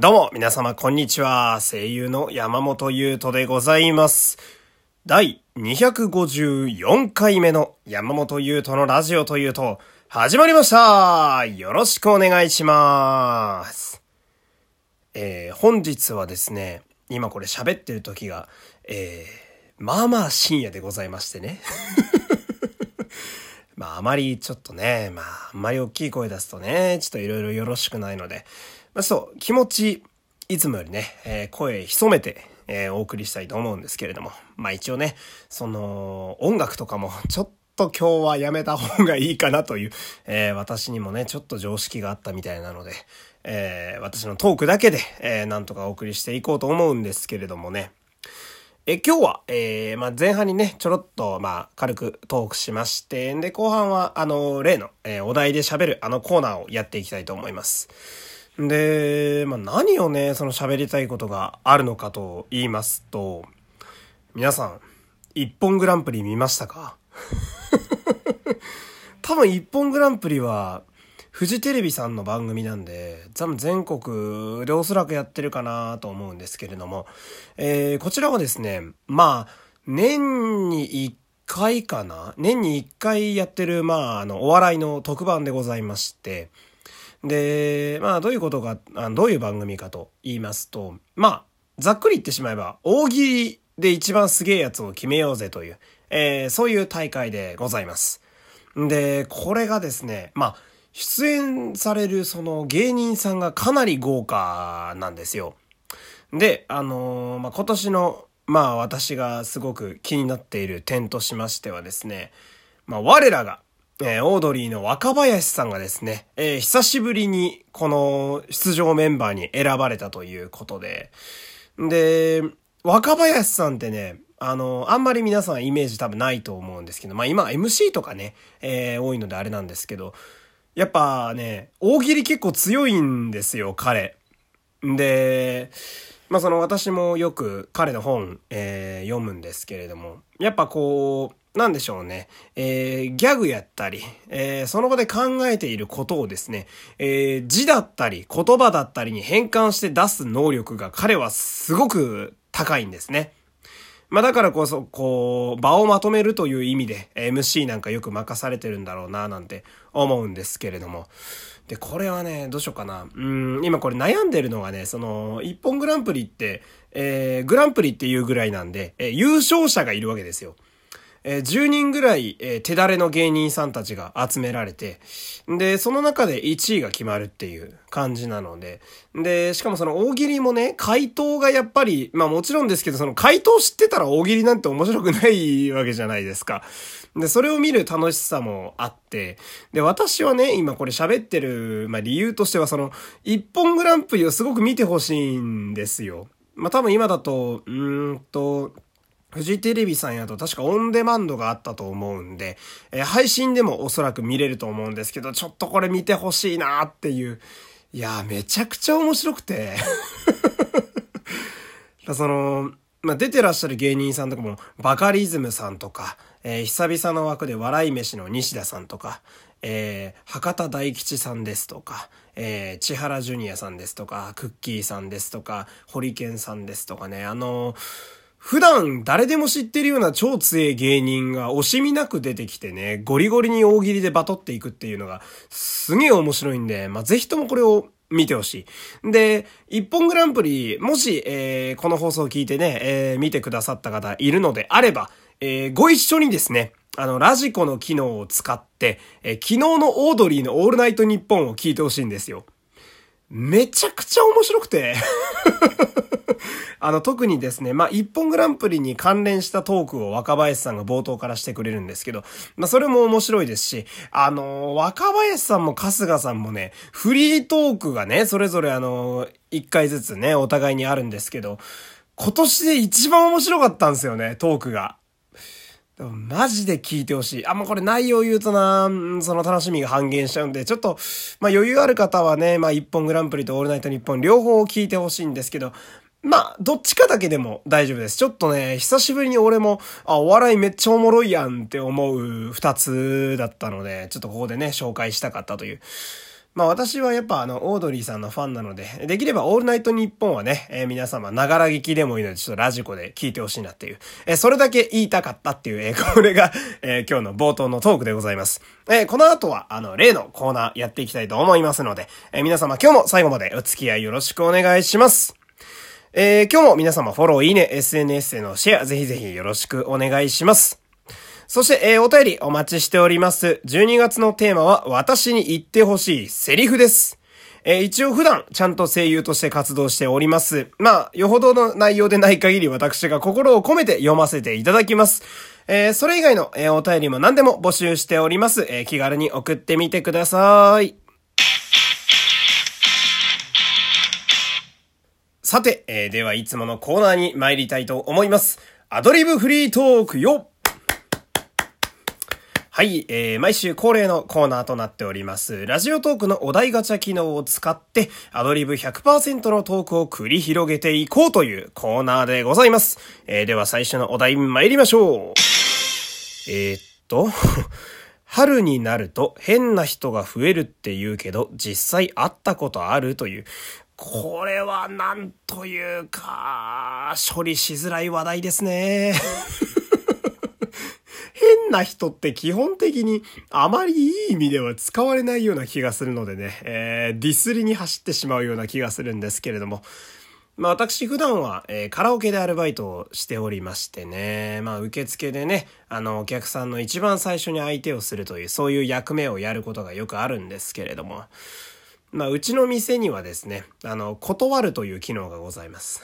どうも皆様こんにちは、声優の山本優斗でございます。第254回目の山本優斗のラジオというと始まりました。よろしくお願いします。本日はですね、今これ喋ってる時が、まあまあ深夜でございましてねまああまりちょっとね、あんまり大きい声出すとね、ちょっといろいろよろしくないので、そう気持ちいつもよりね、声潜めて、お送りしたいと思うんですけれども、一応ね、その音楽とかもちょっと今日はやめた方がいいかなという、私にもねちょっと常識があったみたいなので、私のトークだけで、なんとかお送りしていこうと思うんですけれどもね、今日は、前半にねちょろっと軽くトークしまして、で後半は例の、お題で喋るコーナーをやっていきたいと思います。で、何をね、その喋りたいことがあるのかと言いますと、皆さん、IPPONグランプリ見ましたか多分IPPONグランプリは、フジテレビさんの番組なんで、多分全国でおそらくやってるかなと思うんですけれども、こちらはですね、年に1回かな、年に1回やってる、お笑いの特番でございまして、で、どういうことか、どういう番組かと言いますと、ざっくり言ってしまえば、大喜利で一番すげえやつを決めようぜという、そういう大会でございます。で、これがですね、出演されるその芸人さんがかなり豪華なんですよ。で、今年の、私がすごく気になっている点としましてはですね、我らが、オードリーの若林さんがですね、久しぶりにこの出場メンバーに選ばれたということで、で、若林さんってね、あんまり皆さんイメージ多分ないと思うんですけど、今 MC とかね、多いのであれなんですけど、やっぱね、大喜利結構強いんですよ、彼。で、その私もよく彼の本、読むんですけれども、やっぱこう、なんでしょうね、ギャグやったり、その場で考えていることをですね、字だったり言葉だったりに変換して出す能力が彼はすごく高いんですね。だからこそこう場をまとめるという意味で MC なんかよく任されてるんだろうななんて思うんですけれども、でこれはねどうしようかな、今これ悩んでるのがね、そのIPPONグランプリって、グランプリっていうぐらいなんで、優勝者がいるわけですよ。10人ぐらい、手だれの芸人さんたちが集められて、でその中で1位が決まるっていう感じなので、でしかもその大喜利もね、回答がやっぱりもちろんですけど、その回答知ってたら大喜利なんて面白くないわけじゃないですか。でそれを見る楽しさもあって、で私はね今これ喋ってる、理由としてはそのIPPONグランプリをすごく見てほしいんですよ。多分今だとフジテレビさんやと確かオンデマンドがあったと思うんで、配信でもおそらく見れると思うんですけど、ちょっとこれ見てほしいなーっていう。いやーめちゃくちゃ面白くて。その、出てらっしゃる芸人さんとかも、バカリズムさんとか、久々の枠で笑い飯の西田さんとか、博多大吉さんですとか、千原ジュニアさんですとか、クッキーさんですとか、ホリケンさんですとかね、普段誰でも知ってるような超強い芸人が惜しみなく出てきてね、ゴリゴリに大喜利でバトっていくっていうのがすげえ面白いんで、ぜひともこれを見てほしい。で、IPPONグランプリ、もし、この放送を聞いてね、見てくださった方いるのであれば、ご一緒にですね、ラジコの機能を使って、昨日のオードリーのオールナイトニッポンを聞いてほしいんですよ。めちゃくちゃ面白くて特にですね、IPPONグランプリに関連したトークを若林さんが冒頭からしてくれるんですけど、それも面白いですし、若林さんも春日さんもね、フリートークがね、それぞれ1回ずつね、お互いにあるんですけど、今年で一番面白かったんですよね、トークが。マジで聞いてほしい。これ内容言うとな、その楽しみが半減しちゃうんで、ちょっと、余裕ある方はね、IPPONグランプリとオールナイトニッポン両方聞いてほしいんですけど、どっちかだけでも大丈夫です。ちょっとね、久しぶりに俺も、お笑いめっちゃおもろいやんって思う2つだったので、ちょっとここでね、紹介したかったという。まあ私はやっぱオードリーさんのファンなので、できればオールナイトニッポンはね、皆様ながら聞きでもいいのでちょっとラジコで聞いてほしいなっていう、それだけ言いたかったっていう、これが、今日の冒頭のトークでございます。この後は例のコーナーやっていきたいと思いますので、皆様今日も最後までお付き合いよろしくお願いします。今日も皆様フォロー、いいね、SNS へのシェアぜひぜひよろしくお願いします。そして、お便りお待ちしております。12月のテーマは私に言ってほしいセリフです。一応普段ちゃんと声優として活動しております。まあ、よほどの内容でない限り私が心を込めて読ませていただきます。それ以外の、お便りも何でも募集しております。気軽に送ってみてください。さて、ではいつものコーナーに参りたいと思います。アドリブフリートークよ。はい、毎週恒例のコーナーとなっております。ラジオトークのお題ガチャ機能を使って、アドリブ 100% のトークを繰り広げていこうというコーナーでございます。では最初のお題参りましょう。春になると変な人が増えるって言うけど、実際会ったことあるという、これはなんというか、処理しづらい話題ですね。変な人って基本的にあまりいい意味では使われないような気がするのでね、ディスりに走ってしまうような気がするんですけれども、まあ私普段は、カラオケでアルバイトをしておりましてね、まあ受付でね、お客さんの一番最初に相手をするというそういう役目をやることがよくあるんですけれども、まあうちの店にはですね、断るという機能がございます。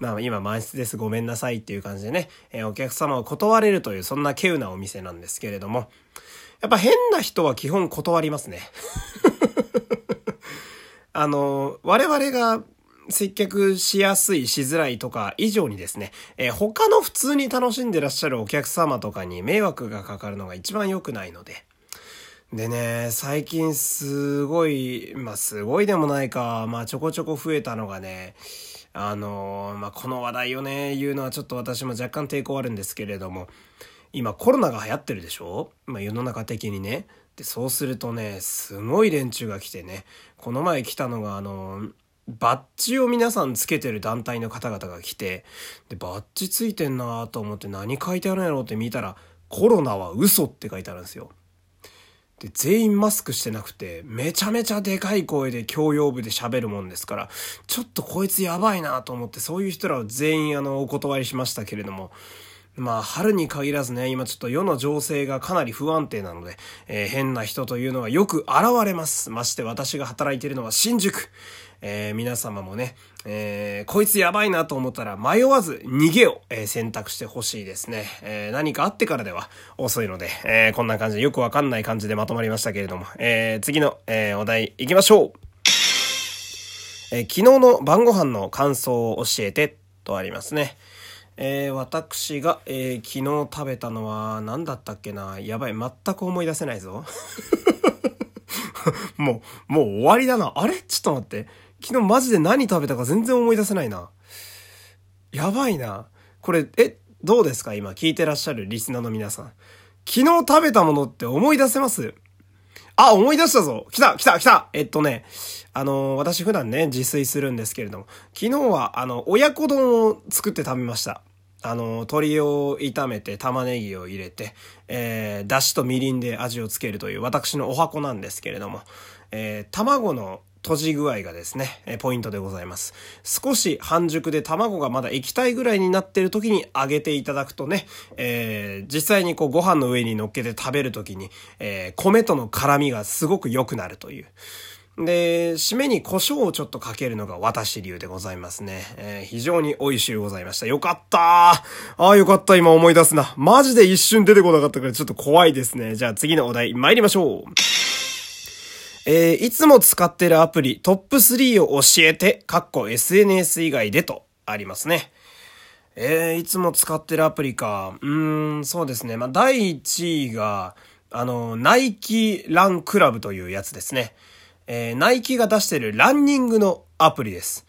まあ今満室ですごめんなさいっていう感じでね、お客様を断れるというそんな稀有なお店なんですけれども、やっぱ変な人は基本断りますね。我々が接客しやすいしづらいとか以上にですね、他の普通に楽しんでらっしゃるお客様とかに迷惑がかかるのが一番良くないので。でね、最近すごいちょこちょこ増えたのがね、まあ、この話題をね、言うのはちょっと私も若干抵抗あるんですけれども、今コロナが流行ってるでしょ？まあ、世の中的にね。で、そうするとね、すごい連中が来てね、この前来たのがバッジを皆さんつけてる団体の方々が来て、で、バッジついてんなと思って何書いてあるんやろうって見たら、コロナは嘘って書いてあるんですよ。で、全員マスクしてなくてめちゃめちゃでかい声で教養部で喋るもんですから、ちょっとこいつやばいなと思って、そういう人らを全員お断りしましたけれども、まあ春に限らずね、今ちょっと世の情勢がかなり不安定なので、変な人というのはよく現れます。まして私が働いているのは新宿、皆様もね、こいつやばいなと思ったら迷わず逃げを、選択してほしいですね、何かあってからでは遅いので、こんな感じでよくわかんない感じでまとまりましたけれども、次の、お題いきましょう。昨日の晩ご飯の感想を教えてとありますね。私が、昨日食べたのは何だったっけな。やばい、全く思い出せないぞ。もう終わりだな。あれ？ちょっと待って。昨日マジで何食べたか全然思い出せないな。やばいな。これ、どうですか？今聞いてらっしゃるリスナーの皆さん。昨日食べたものって思い出せます？あ、思い出したぞ。来た。私普段ね、自炊するんですけれども、昨日は、親子丼を作って食べました。鶏を炒めて玉ねぎを入れて、だしとみりんで味をつけるという私のお箱なんですけれども、卵の閉じ具合がですね、ポイントでございます。少し半熟で卵がまだ液体ぐらいになってる時に揚げていただくとね、実際にご飯の上に乗っけて食べる時に、米との絡みがすごく良くなるという。で、締めに胡椒をちょっとかけるのが私流でございますね。非常に美味しゅうございました。よかったー。あーよかった、今思い出すな。マジで一瞬出てこなかったからちょっと怖いですね。じゃあ次のお題参りましょう。いつも使ってるアプリトップ3を教えて、(SNS 以外で) とありますね。いつも使ってるアプリか。そうですね。まあ、第1位が、ナイキランクラブというやつですね。ナイキが出してるランニングのアプリです。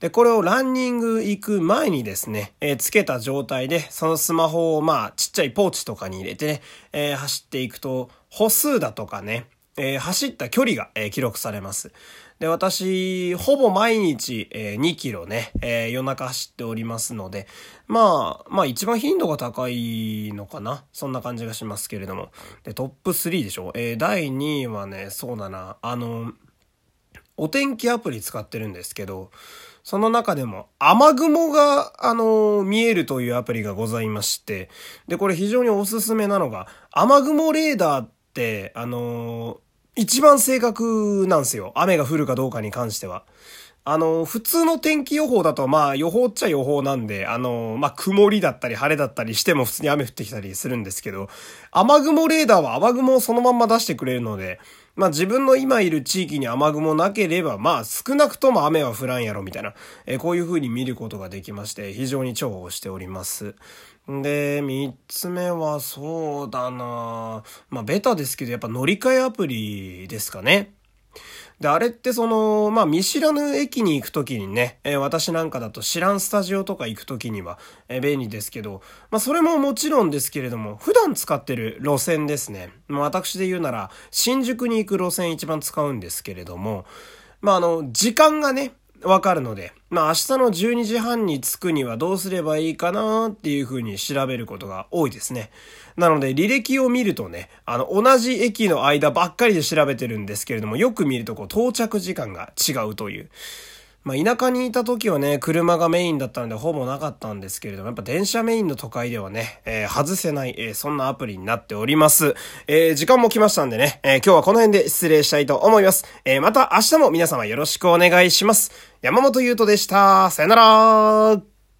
で、これをランニング行く前にですね、つけた状態で、そのスマホをちっちゃいポーチとかに入れてね、走っていくと、歩数だとかね、走った距離が、記録されます。で、私、ほぼ毎日、2キロね、夜中走っておりますので、まあ一番頻度が高いのかな。そんな感じがしますけれども。で、トップ3でしょ。第2位はね、そうだな、お天気アプリ使ってるんですけど、その中でも雨雲が、見えるというアプリがございまして、で、これ非常におすすめなのが、雨雲レーダーって、一番正確なんですよ。雨が降るかどうかに関しては。普通の天気予報だと、予報っちゃ予報なんで、曇りだったり晴れだったりしても普通に雨降ってきたりするんですけど、雨雲レーダーは雨雲をそのまんま出してくれるので、自分の今いる地域に雨雲なければ、少なくとも雨は降らんやろみたいな、こういう風に見ることができまして、非常に重宝しております。で、三つ目はそうだな、ベタですけど、やっぱ乗り換えアプリですかね。で、あれって見知らぬ駅に行くときにね、私なんかだと知らんスタジオとか行くときには、便利ですけど、それももちろんですけれども、普段使ってる路線ですね。私で言うなら、新宿に行く路線一番使うんですけれども、時間がね、わかるので、明日の12時半に着くにはどうすればいいかなっていう風に調べることが多いですね。なので履歴を見るとね、同じ駅の間ばっかりで調べてるんですけれども、よく見ると到着時間が違うという。田舎にいた時はね、車がメインだったのでほぼなかったんですけれども、やっぱ電車メインの都会ではね、外せない、そんなアプリになっております。時間も来ましたんでね、今日はこの辺で失礼したいと思います。また明日も皆様よろしくお願いします。山本優斗でした。さよなら。